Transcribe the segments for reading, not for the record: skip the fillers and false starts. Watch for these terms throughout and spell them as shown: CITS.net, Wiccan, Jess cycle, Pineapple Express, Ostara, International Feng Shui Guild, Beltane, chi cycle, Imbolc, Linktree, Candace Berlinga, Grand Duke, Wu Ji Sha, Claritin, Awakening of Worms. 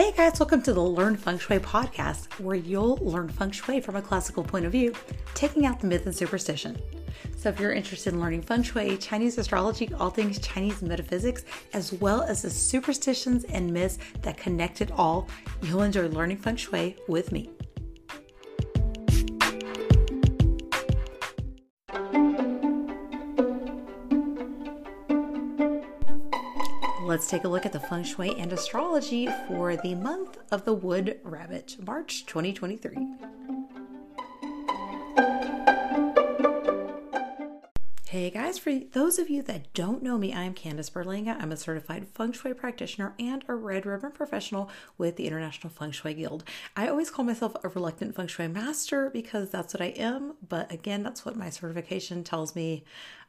Hey guys, welcome to the Learn Feng Shui podcast, where you'll learn Feng Shui from a classical point of view, taking out the myth and superstition. So if you're interested in learning Feng Shui, Chinese astrology, all things Chinese metaphysics, as well as the superstitions and myths that connect it all, you'll enjoy learning Feng Shui with me. Let's take a look at the Feng Shui and astrology for the month of the Wood Rabbit, March 2023. Hey guys, for those of you that don't know me, I'm Candace Berlinga. I'm a certified Feng Shui practitioner and a red ribbon professional with the International Feng Shui Guild. I always call myself a reluctant Feng Shui master because that's what I am, but again, that's what my certification tells me,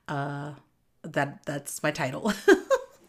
that's my title.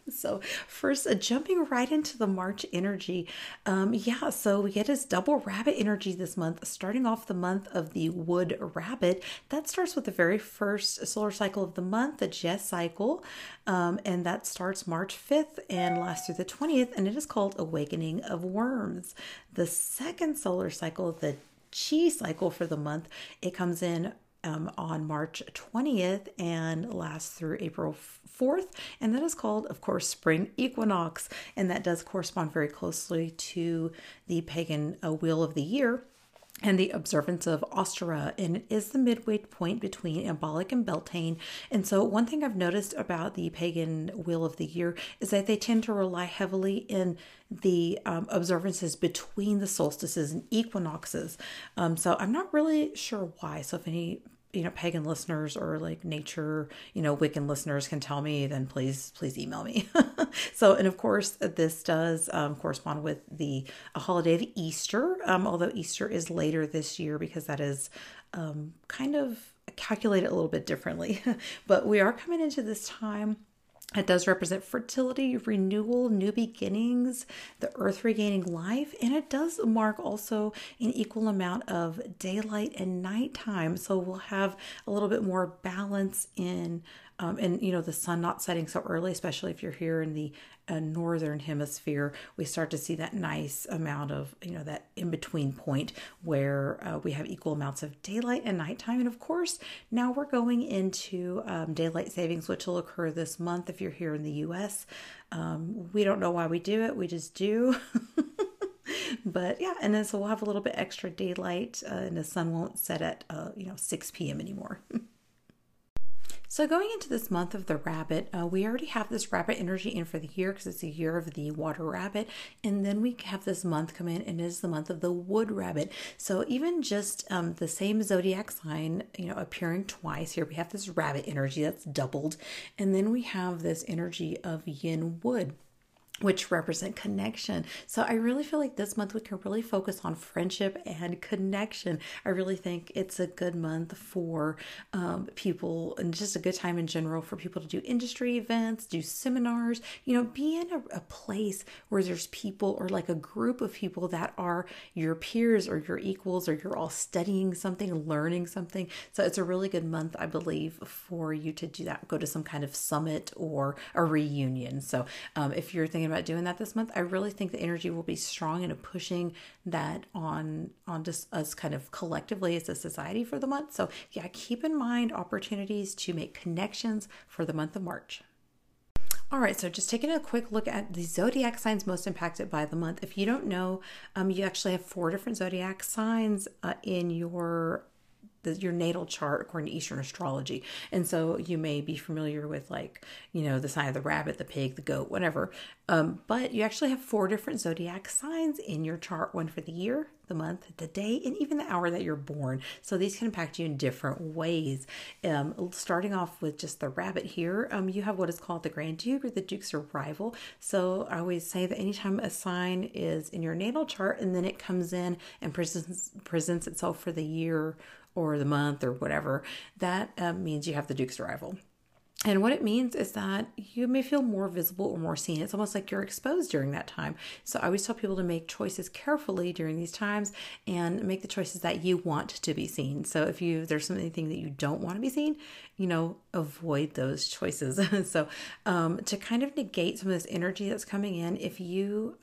So first, jumping right into the March energy. So we get this double rabbit energy this month, starting off the month of the Wood Rabbit. That starts with the very first solar cycle of the month, the Jess cycle. And that starts March 5th and lasts through the 20th. And it is called Awakening of Worms. The second solar cycle, the chi cycle for the month, it comes in on March 20th and lasts through April 4th. And that is called, of course, spring equinox. And that does correspond very closely to the pagan wheel of the year and the observance of Ostara, and it is the midway point between Imbolc and Beltane. And so one thing I've noticed about the pagan wheel of the year is that they tend to rely heavily in the observances between the solstices and equinoxes. So I'm not really sure why. So if any pagan listeners or like nature, Wiccan listeners can tell me, then please email me. So, and of course, this does correspond with the holiday of Easter, although Easter is later this year because that is kind of calculated a little bit differently. But we are coming into this time. It does represent fertility, renewal, new beginnings, the earth regaining life, and it does mark also an equal amount of daylight and nighttime. So we'll have a little bit more balance in, the sun not setting so early, especially if you're here in the northern hemisphere. We start to see that nice amount of, that in between point where we have equal amounts of daylight and nighttime. And of course, now we're going into daylight savings, which will occur this month if you're here in the U.S. We don't know why we do it. We just do. But yeah, and then so we'll have a little bit extra daylight and the sun won't set at, 6 p.m. anymore. So going into this month of the rabbit, we already have this rabbit energy in for the year because it's a year of the water rabbit. And then we have this month come in and it is the month of the wood rabbit. So even just the same zodiac sign, appearing twice here, we have this rabbit energy that's doubled. And then we have this energy of yin wood, which represent connection. So I really feel like this month we can really focus on friendship and connection. I really think it's a good month for people, and just a good time in general for people to do industry events, do seminars, be in a place where there's people or like a group of people that are your peers or your equals, or you're all studying something, learning something. So it's a really good month, I believe, for you to do that. Go to some kind of summit or a reunion. So if you're thinking about doing that this month, I really think the energy will be strong into pushing that on just us kind of collectively as a society for the month. So yeah, keep in mind opportunities to make connections for the month of March. All right, so just taking a quick look at the zodiac signs most impacted by the month. If you don't know, you actually have 4 different zodiac signs in your natal chart according to Eastern astrology. And so you may be familiar with the sign of the rabbit, the pig, the goat, whatever. But you actually have 4 different zodiac signs in your chart, one for the year, the month, the day, and even the hour that you're born. So these can impact you in different ways. Starting off with just the rabbit here, you have what is called the Grand Duke or the Duke's arrival. So I always say that anytime a sign is in your natal chart and then it comes in and presents itself for the year or the month or whatever, that means you have the Duke's arrival. And what it means is that you may feel more visible or more seen. It's almost like you're exposed during that time. So I always tell people to make choices carefully during these times and make the choices that you want to be seen. So if there's anything that you don't want to be seen, avoid those choices. So to kind of negate some of this energy that's coming in, if you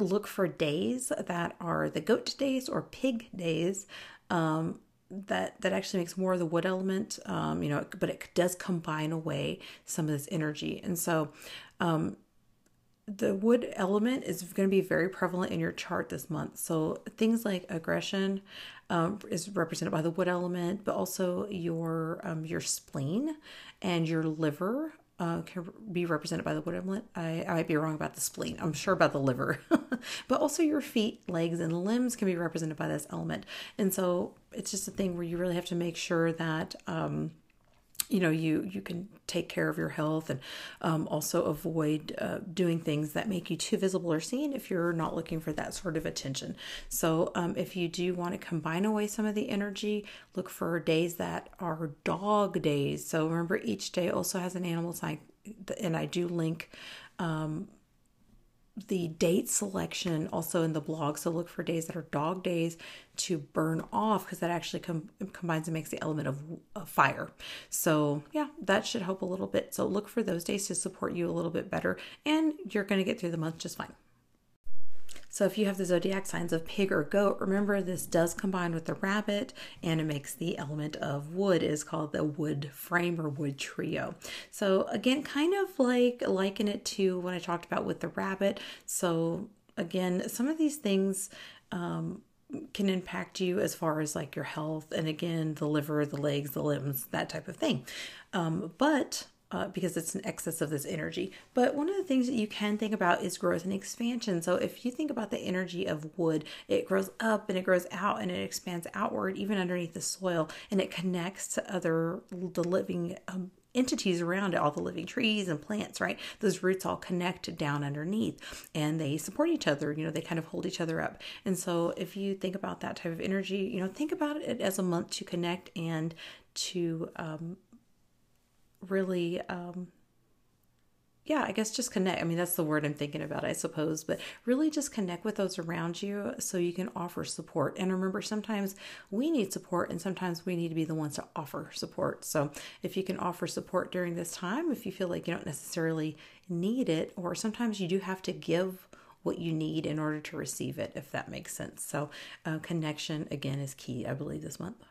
look for days that are the goat days or pig days. That actually makes more of the wood element, but it does combine away some of this energy. And so the wood element is going to be very prevalent in your chart this month. So things like aggression is represented by the wood element, but also your spleen and your liver can be represented by the wood element. I might be wrong about the spleen. I'm sure about the liver, but also your feet, legs, and limbs can be represented by this element. And so it's just a thing where you really have to make sure that, you can take care of your health and also avoid doing things that make you too visible or seen if you're not looking for that sort of attention. So if you do want to combine away some of the energy, look for days that are dog days. So remember, each day also has an animal sign, and I do link the date selection also in the blog. So look for days that are dog days to burn off, because that actually combines and makes the element of fire. So yeah, that should help a little bit. So look for those days to support you a little bit better, and you're going to get through the month just fine. So if you have the zodiac signs of pig or goat, remember this does combine with the rabbit, and it makes the element of wood. It is called the wood frame or wood trio. So again, kind of like liken it to what I talked about with the rabbit. So again, some of these things can impact you as far as like your health, and again, the liver, the legs, the limbs, that type of thing. Because it's an excess of this energy. But one of the things that you can think about is growth and expansion. So if you think about the energy of wood, it grows up and it grows out and it expands outward, even underneath the soil, and it connects to the living entities around it, all the living trees and plants, right? Those roots all connect down underneath, and they support each other. They kind of hold each other up. And so if you think about that type of energy, think about it as a month to connect and to, really, I guess just connect. I mean, that's the word I'm thinking about, I suppose, but really just connect with those around you so you can offer support. And remember, sometimes we need support, and sometimes we need to be the ones to offer support. So if you can offer support during this time, if you feel like you don't necessarily need it, or sometimes you do have to give what you need in order to receive it, if that makes sense. So connection again is key, I believe, this month.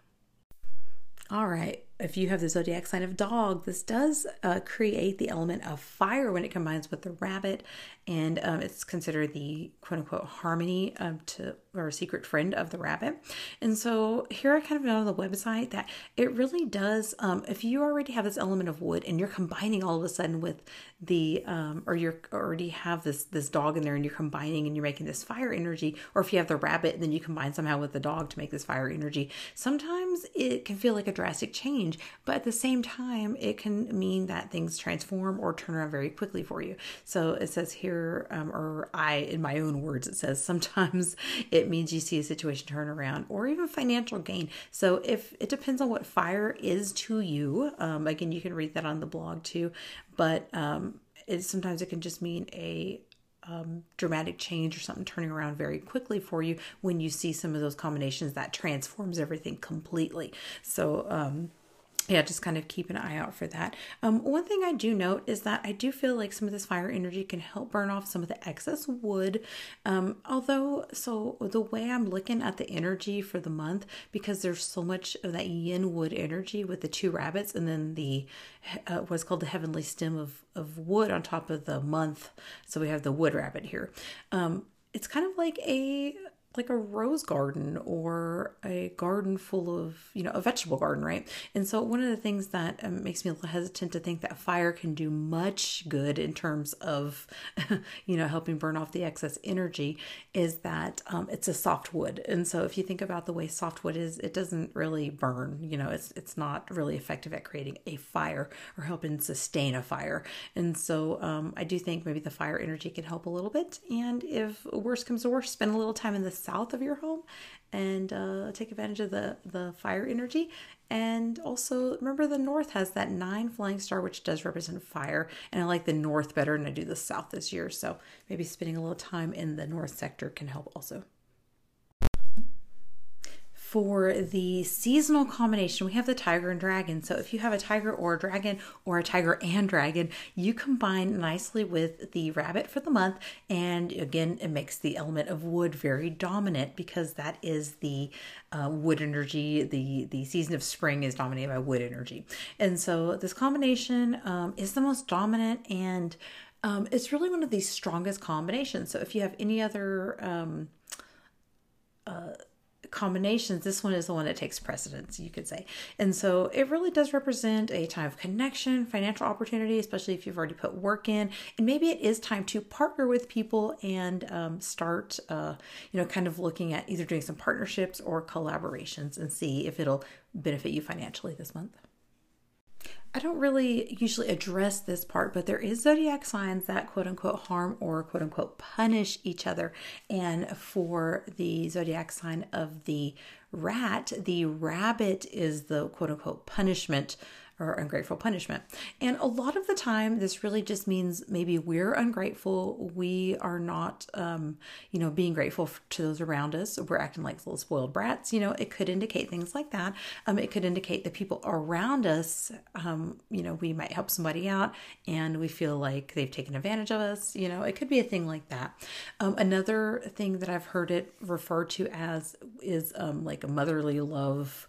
All right. If you have the zodiac sign of dog, this does create the element of fire when it combines with the rabbit, and it's considered the quote-unquote harmony or secret friend of the rabbit. And so here I kind of know on the website that it really does. If you already have this element of wood and you're combining all of a sudden with the or you already have this dog in there, and you're combining and you're making this fire energy, or if you have the rabbit and then you combine somehow with the dog to make this fire energy, sometimes it can feel like a drastic change. But at the same time, it can mean that things transform or turn around very quickly for you. So it says here, in my own words, it says sometimes it means you see a situation turn around, or even financial gain. So if it depends on what fire is to you, again, you can read that on the blog too, but sometimes it can just mean a dramatic change or something turning around very quickly for you when you see some of those combinations that transforms everything completely. So, just kind of keep an eye out for that. One thing I do note is that I do feel like some of this fire energy can help burn off some of the excess wood. So the way I'm looking at the energy for the month, because there's so much of that yin wood energy with the two rabbits, and then the what's called the heavenly stem of wood on top of the month. So we have the wood rabbit here. It's kind of like a rose garden, or a garden full of, a vegetable garden, right? And so one of the things that makes me a little hesitant to think that fire can do much good in terms of, helping burn off the excess energy is that it's a soft wood. And so if you think about the way soft wood is, it doesn't really burn, it's not really effective at creating a fire or helping sustain a fire. And so I do think maybe the fire energy can help a little bit. And if worse comes to worse, spend a little time in the south of your home and take advantage of the fire energy. And also remember, the north has that 9 flying star, which does represent fire, and I like the north better than I do the south this year, so maybe spending a little time in the north sector can help also. for the seasonal combination, we have the tiger and dragon. So if you have a tiger or a dragon or a tiger and dragon, you combine nicely with the rabbit for the month. And again, it makes the element of wood very dominant because that is the wood energy. The season of spring is dominated by wood energy. And so this combination is the most dominant, and it's really one of the strongest combinations. So if you have any other combinations, this one is the one that takes precedence, you could say. And so it really does represent a time of connection, financial opportunity, especially if you've already put work in, and maybe it is time to partner with people and start kind of looking at either doing some partnerships or collaborations and see if it'll benefit you financially this month. I don't really usually address this part, but there is zodiac signs that quote unquote harm or quote unquote punish each other. And for the zodiac sign of the rat, the rabbit is the quote unquote punishment or ungrateful punishment. And a lot of the time, this really just means maybe we're ungrateful. We are not, being grateful to those around us. We're acting like little spoiled brats. You know, it could indicate things like that. It could indicate the people around us, we might help somebody out and we feel like they've taken advantage of us. You know, it could be a thing like that. Another thing that I've heard it referred to as is like a motherly love,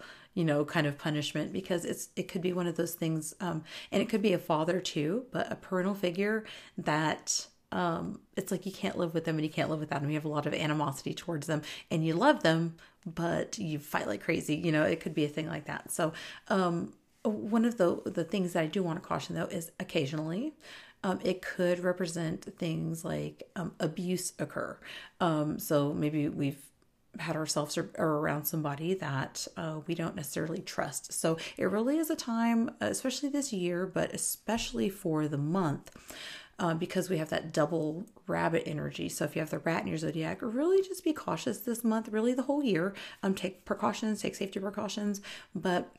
kind of punishment, because it could be one of those things, and it could be a father too, but a parental figure that, it's like you can't live with them and you can't live without them. You have a lot of animosity towards them and you love them, but you fight like crazy. It could be a thing like that. So, one of the things that I do want to caution though is occasionally, it could represent things like, abuse occur. So maybe we've had ourselves or around somebody that we don't necessarily trust. So it really is a time, especially this year, but especially for the month, because we have that double rabbit energy. So if you have the rat in your zodiac, really just be cautious this month, really the whole year. Take precautions, take safety precautions. But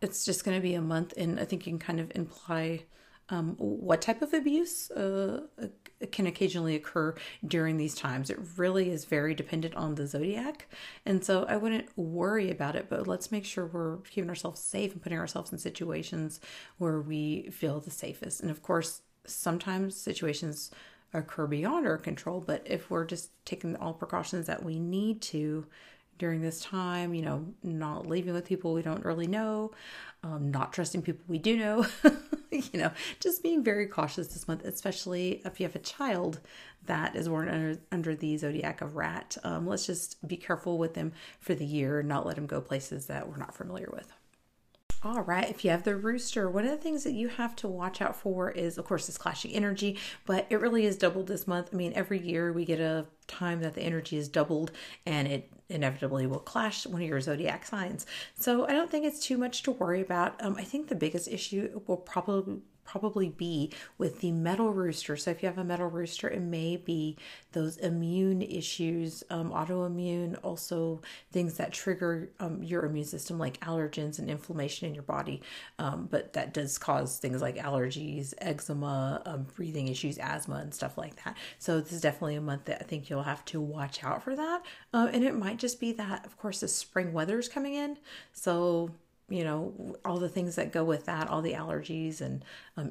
it's just going to be a month, and I think you can kind of imply what type of abuse can occasionally occur during these times. It really is very dependent on the zodiac. And so I wouldn't worry about it, but let's make sure we're keeping ourselves safe and putting ourselves in situations where we feel the safest. And of course, sometimes situations occur beyond our control, but if we're just taking all precautions that we need to during this time, not leaving with people we don't really know, not trusting people we do know, just being very cautious this month, especially if you have a child that is born under the zodiac of rat. Let's just be careful with them for the year and not let them go places that we're not familiar with. All right, if you have the rooster, one of the things that you have to watch out for is, of course, this clashing energy, but it really is doubled this month. I mean, every year we get a time that the energy is doubled and it inevitably will clash one of your zodiac signs. So I don't think it's too much to worry about. I think the biggest issue will probably be with the metal rooster. So if you have a metal rooster, it may be those immune issues, autoimmune, also things that trigger your immune system, like allergens and inflammation in your body. But that does cause things like allergies, eczema, breathing issues, asthma, and stuff like that. So this is definitely a month that I think you'll have to watch out for that. And it might just be that, of course, the spring weather is coming in. So all the things that go with that, all the allergies and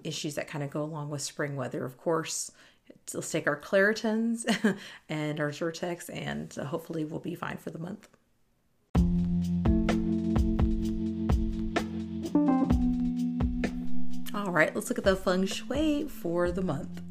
issues that kind of go along with spring weather. Of course, let's take our Claritins and our Zyrtex, and hopefully we'll be fine for the month. All right, let's look at the feng shui for the month.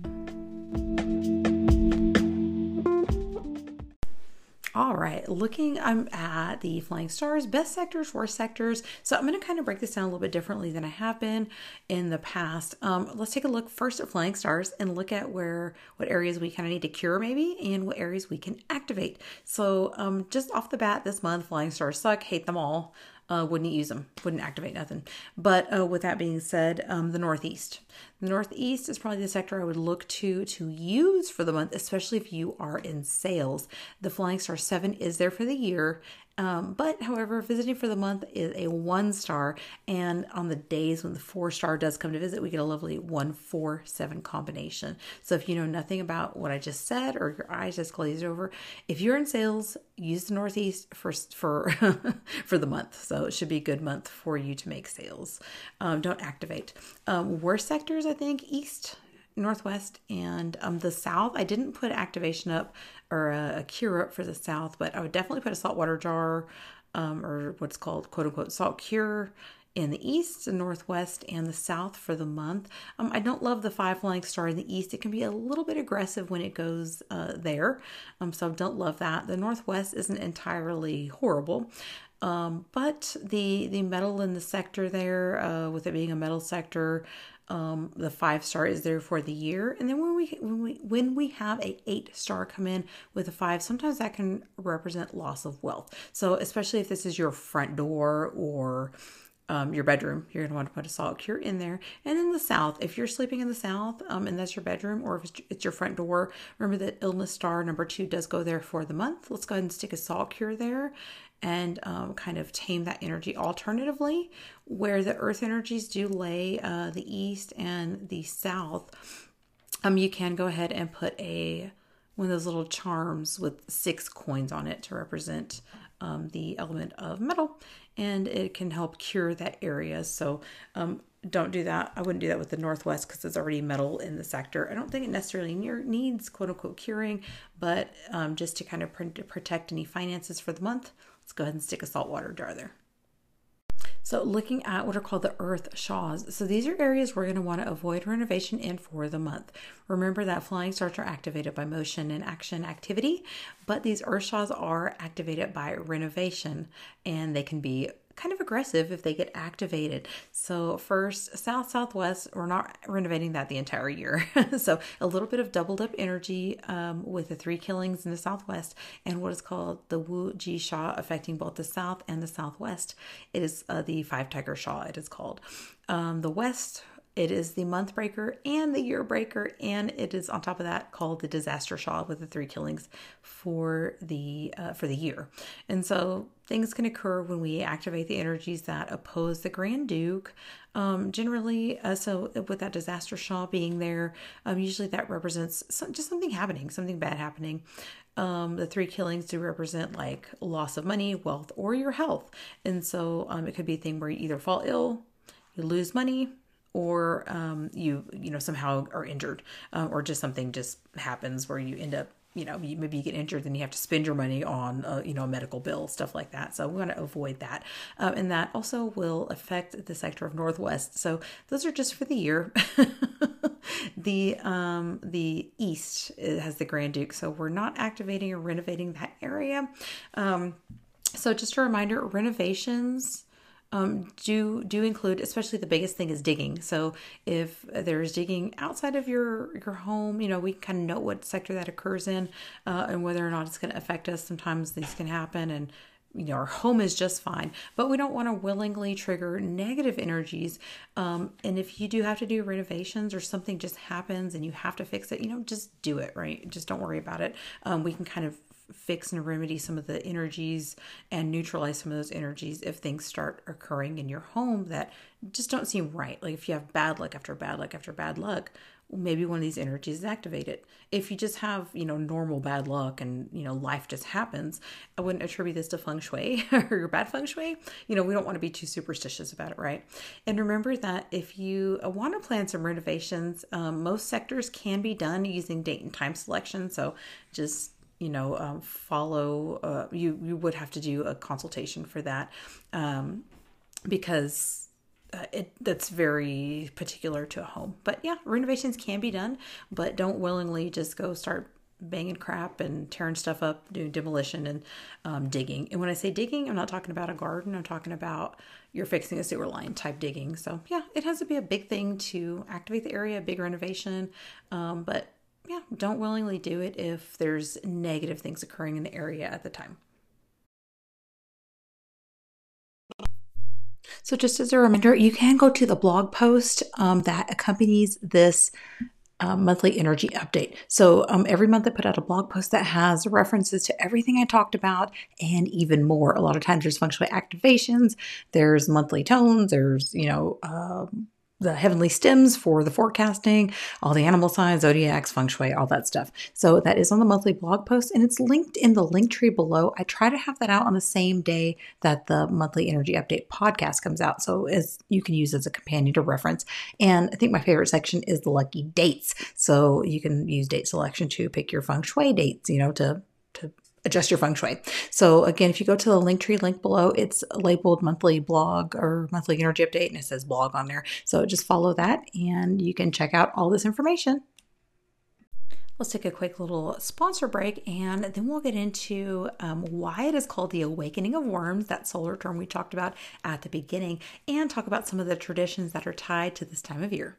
All right, I'm at the flying stars, best sectors, worst sectors. So I'm going to kind of break this down a little bit differently than I have been in the past. Let's take a look first at flying stars and look at what areas we kind of need to cure maybe and what areas we can activate. So just off the bat this month, flying stars suck, hate them all. Wouldn't use them, wouldn't activate nothing. But with that being said, the Northeast. The Northeast is probably the sector I would look to use for the month, especially if you are in sales. The Flying Star 7 is there for the year. But however, visiting for the month is a 1 star, and on the days when the 4 star does come to visit, we get a lovely 1-4-7 combination. So if you know nothing about what I just said, or your eyes just glazed over, if you're in sales, use the Northeast for the month. So it should be a good month for you to make sales. Don't activate. Worst sectors, I think, East, Northwest, and the South. I didn't put activation up or a cure up for the South, but I would definitely put a salt water jar or what's called quote unquote salt cure in the East, the Northwest, and the South for the month. I don't love the 5 flying star in the East. It can be a little bit aggressive when it goes there. So I don't love that. The Northwest isn't entirely horrible. But the metal in the sector there, with it being a metal sector, the 5 star is there for the year. And then when we have a 8 star come in with a 5, sometimes that can represent loss of wealth. So especially if this is your front door or your bedroom, you're going to want to put a salt cure in there. And in the South, if you're sleeping in the South and that's your bedroom, or if it's your front door, remember that illness star number 2 does go there for the month. Let's go ahead and stick a salt cure there and kind of tame that energy. Alternatively, where the earth energies do lay the East and the South, you can go ahead and put one of those little charms with 6 coins on it to represent the element of metal, and it can help cure that area. So don't do that. I wouldn't do that with the Northwest because it's already metal in the sector. I don't think it necessarily needs quote unquote curing, but just to kind of protect any finances for the month, let's go ahead and stick a salt water jar there. So looking at what are called the earth shas. So these are areas we're going to want to avoid renovation in for the month. Remember that flying stars are activated by motion and action activity, but these earth shas are activated by renovation, and they can be kind of aggressive if they get activated. So first, South, Southwest, we're not renovating that the entire year. So a little bit of doubled up energy with the 3 killings in the Southwest and what is called the Wu Ji Sha affecting both the South and the Southwest. It is the 5 tiger Sha, it is called. The West, it is the month breaker and the year breaker, and it is on top of that called the disaster shawl with the 3 killings for the year. And so things can occur when we activate the energies that oppose the Grand Duke. Generally, so with that disaster shawl being there, usually that represents just something happening, something bad happening. The 3 killings do represent like loss of money, wealth, or your health. And so it could be a thing where you either fall ill, you lose money, or you know somehow are injured, or just something just happens where you end up, you know, maybe you get injured and you have to spend your money on you know, a medical bill, stuff like that. So we want to avoid that, and that also will affect the sector of Northwest. So those are just for the year. The East has the Grand Duke, so we're not activating or renovating that area. So just a reminder, renovations do include, especially the biggest thing is digging. So if there's digging outside of your home, you know, we kind of know what sector that occurs in, and whether or not it's going to affect us. Sometimes these can happen, and you know, our home is just fine, but we don't want to willingly trigger negative energies. And if you do have to do renovations or something just happens and you have to fix it, you know, just do it, right? Just don't worry about it. We can kind of fix and remedy some of the energies and neutralize some of those energies if things start occurring in your home that just don't seem right. Like if you have bad luck after bad luck after bad luck, maybe one of these energies is activated. If you just have, you know, normal bad luck and, you know, life just happens, I wouldn't attribute this to feng shui or your bad feng shui. You know, we don't want to be too superstitious about it, right? And remember that if you want to plan some renovations, most sectors can be done using date and time selection. So just, you know, follow, you would have to do a consultation for that, because that's very particular to a home. But yeah, renovations can be done, but don't willingly just go start banging crap and tearing stuff up, doing demolition and digging. And when I say digging, I'm not talking about a garden. I'm talking about you're fixing a sewer line type digging. So yeah, it has to be a big thing to activate the area, big renovation. But yeah, don't willingly do it if there's negative things occurring in the area at the time. So just as a reminder, you can go to the blog post that accompanies this monthly energy update. So every month I put out a blog post that has references to everything I talked about and even more. A lot of times there's feng shui activations, there's monthly tones, there's, you know, the heavenly stems for the forecasting, all the animal signs, zodiacs, feng shui, all that stuff. So that is on the monthly blog post and it's linked in the link tree below. I try to have that out on the same day that the monthly energy update podcast comes out. So as you can use as a companion to reference. And I think my favorite section is the lucky dates. So you can use date selection to pick your feng shui dates, you know, to adjust your feng shui. So again, if you go to the Linktree link below, it's labeled monthly blog or monthly energy update and it says blog on there. So just follow that and you can check out all this information. Let's take a quick little sponsor break and then we'll get into why it is called the Awakening of Worms, that solar term we talked about at the beginning, and talk about some of the traditions that are tied to this time of year.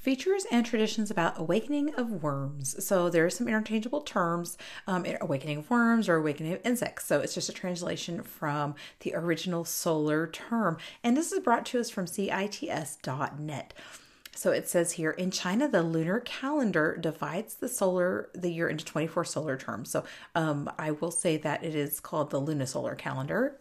Features and traditions about Awakening of Worms. So there are some interchangeable terms, Awakening of Worms or Awakening of Insects. So it's just a translation from the original solar term. And this is brought to us from CITS.net. So it says here, in China, the lunar calendar divides the year into 24 solar terms. So I will say that it is called the lunisolar calendar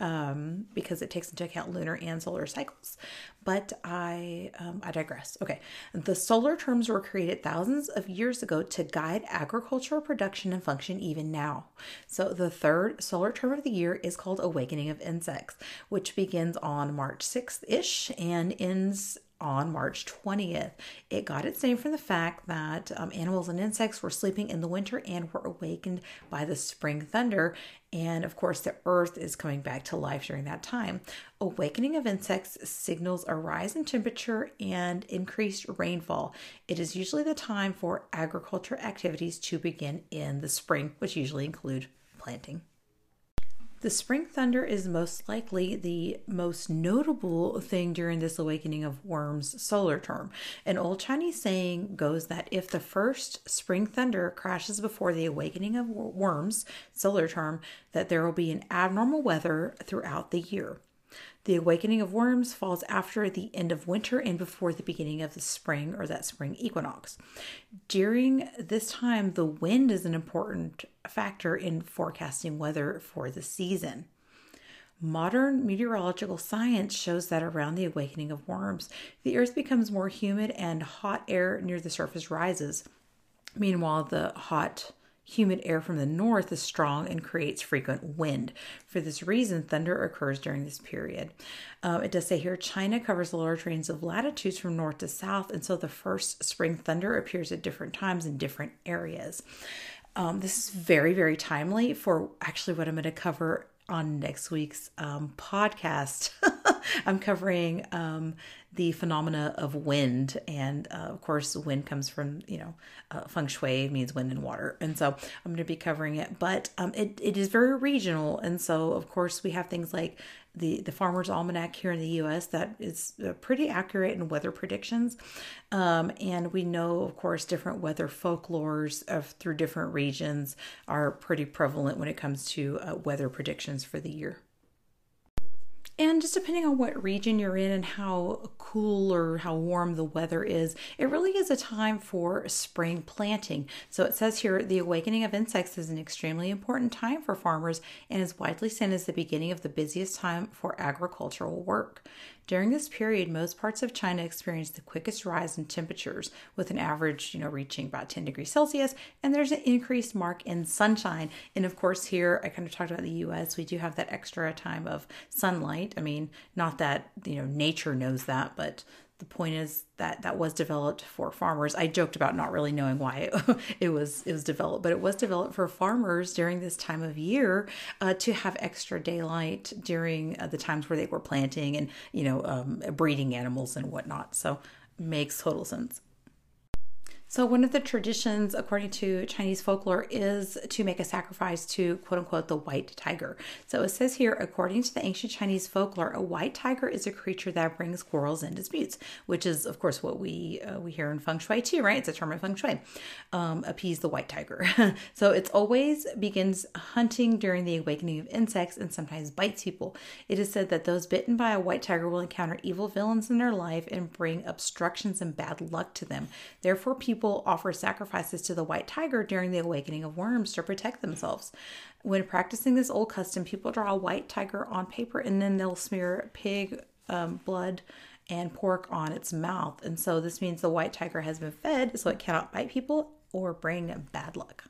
because it takes into account lunar and solar cycles. But I digress. Okay. The solar terms were created thousands of years ago to guide agricultural production and function even now. So the third solar term of the year is called Awakening of Insects, which begins on March 6th-ish and ends on March 20th. It got its name from the fact that animals and insects were sleeping in the winter and were awakened by the spring thunder. And of course, the earth is coming back to life during that time. Awakening of Insects signals a rise in temperature and increased rainfall. It is usually the time for agriculture activities to begin in the spring, which usually include planting. The spring thunder is most likely the most notable thing during this Awakening of Worms solar term. An old Chinese saying goes that if the first spring thunder crashes before the Awakening of Worms solar term, that there will be an abnormal weather throughout the year. The Awakening of Worms falls after the end of winter and before the beginning of the spring or that spring equinox. During this time, the wind is an important factor in forecasting weather for the season. Modern meteorological science shows that around the Awakening of Worms, the earth becomes more humid and hot air near the surface rises. Meanwhile, the hot humid air from the north is strong and creates frequent wind. For this reason, thunder occurs during this period. It does say here, China covers large ranges of latitudes from north to south, and so the first spring thunder appears at different times in different areas. This is very, very timely for actually what I'm going to cover on next week's podcast. I'm covering the phenomena of wind, and of course wind comes from, you know, feng shui means wind and water, and so I'm going to be covering it, but it is very regional, and so of course we have things like the Farmer's Almanac here in the U.S. that is pretty accurate in weather predictions, and we know of course different weather folklores through different regions are pretty prevalent when it comes to weather predictions for the year. And just depending on what region you're in and how cool or how warm the weather is, it really is a time for spring planting. So it says here, the Awakening of Insects is an extremely important time for farmers and is widely seen as the beginning of the busiest time for agricultural work. During this period, most parts of China experience the quickest rise in temperatures, with an average, reaching about 10 degrees Celsius, and there's an increased mark in sunshine. And of course, here, I kind of talked about the U.S., we do have that extra time of sunlight. I mean, not that, nature knows that, but the point is that that was developed for farmers. I joked about not really knowing why it was developed, but it was developed for farmers during this time of year to have extra daylight during the times where they were planting and, breeding animals and whatnot. So makes total sense. So one of the traditions, according to Chinese folklore, is to make a sacrifice to, quote unquote, the white tiger. So it says here, according to the ancient Chinese folklore, a white tiger is a creature that brings quarrels and disputes, which is, of course, what we hear in Feng Shui too, right? It's a term of Feng Shui. Appease the white tiger. So it always begins hunting during the awakening of insects and sometimes bites people. It is said that those bitten by a white tiger will encounter evil villains in their life and bring obstructions and bad luck to them. Therefore, people offer sacrifices to the white tiger during the awakening of worms to protect themselves. When practicing this old custom, people draw a white tiger on paper and then they'll smear pig blood and pork on its mouth. And so this means the white tiger has been fed, so it cannot bite people or bring bad luck.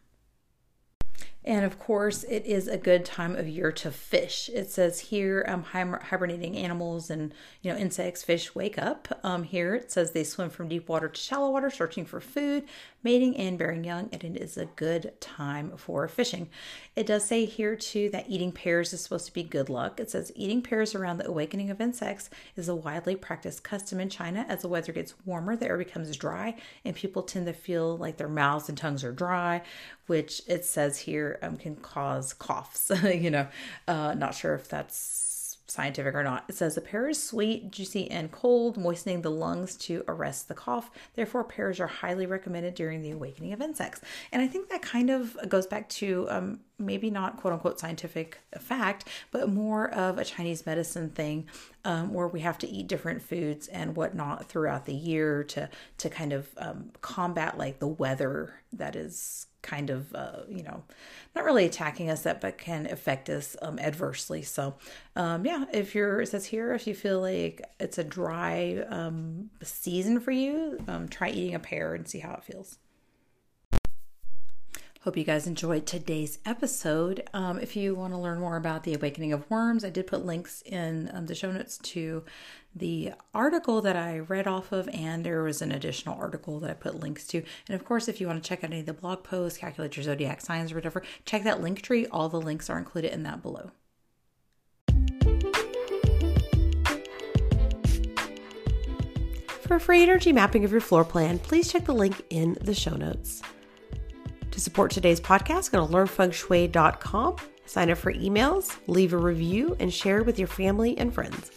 And of course, it is a good time of year to fish. It says here, hibernating animals and, you know, insects, fish wake up. Here it says they swim from deep water to shallow water, searching for food, mating and bearing young, and it is a good time for fishing. It does say here too that eating pears is supposed to be good luck. It says eating pears around the awakening of insects is a widely practiced custom in China. As the weather gets warmer, the air becomes dry, and people tend to feel like their mouths and tongues are dry, which it says here can cause coughs, you know, not sure if that's scientific or not. It says the pear is sweet, juicy, and cold, moistening the lungs to arrest the cough. Therefore, pears are highly recommended during the awakening of insects. And I think that kind of goes back to maybe not quote unquote scientific fact, but more of a Chinese medicine thing where we have to eat different foods and whatnot throughout the year to kind of combat like the weather that is kind of, you know, not really attacking us that, but can affect us adversely. So yeah, if you're, it says here, if you feel like it's a dry season for you, try eating a pear and see how it feels. Hope you guys enjoyed today's episode. If you want to learn more about the awakening of worms, I did put links in the show notes to the article that I read off of, and there was an additional article that I put links to. And of course, if you want to check out any of the blog posts, calculate your zodiac signs or whatever, check that link tree. All the links are included in that below. For a free energy mapping of your floor plan, please check the link in the show notes. To support today's podcast, go to learnfengshui.com, sign up for emails, leave a review, and share with your family and friends.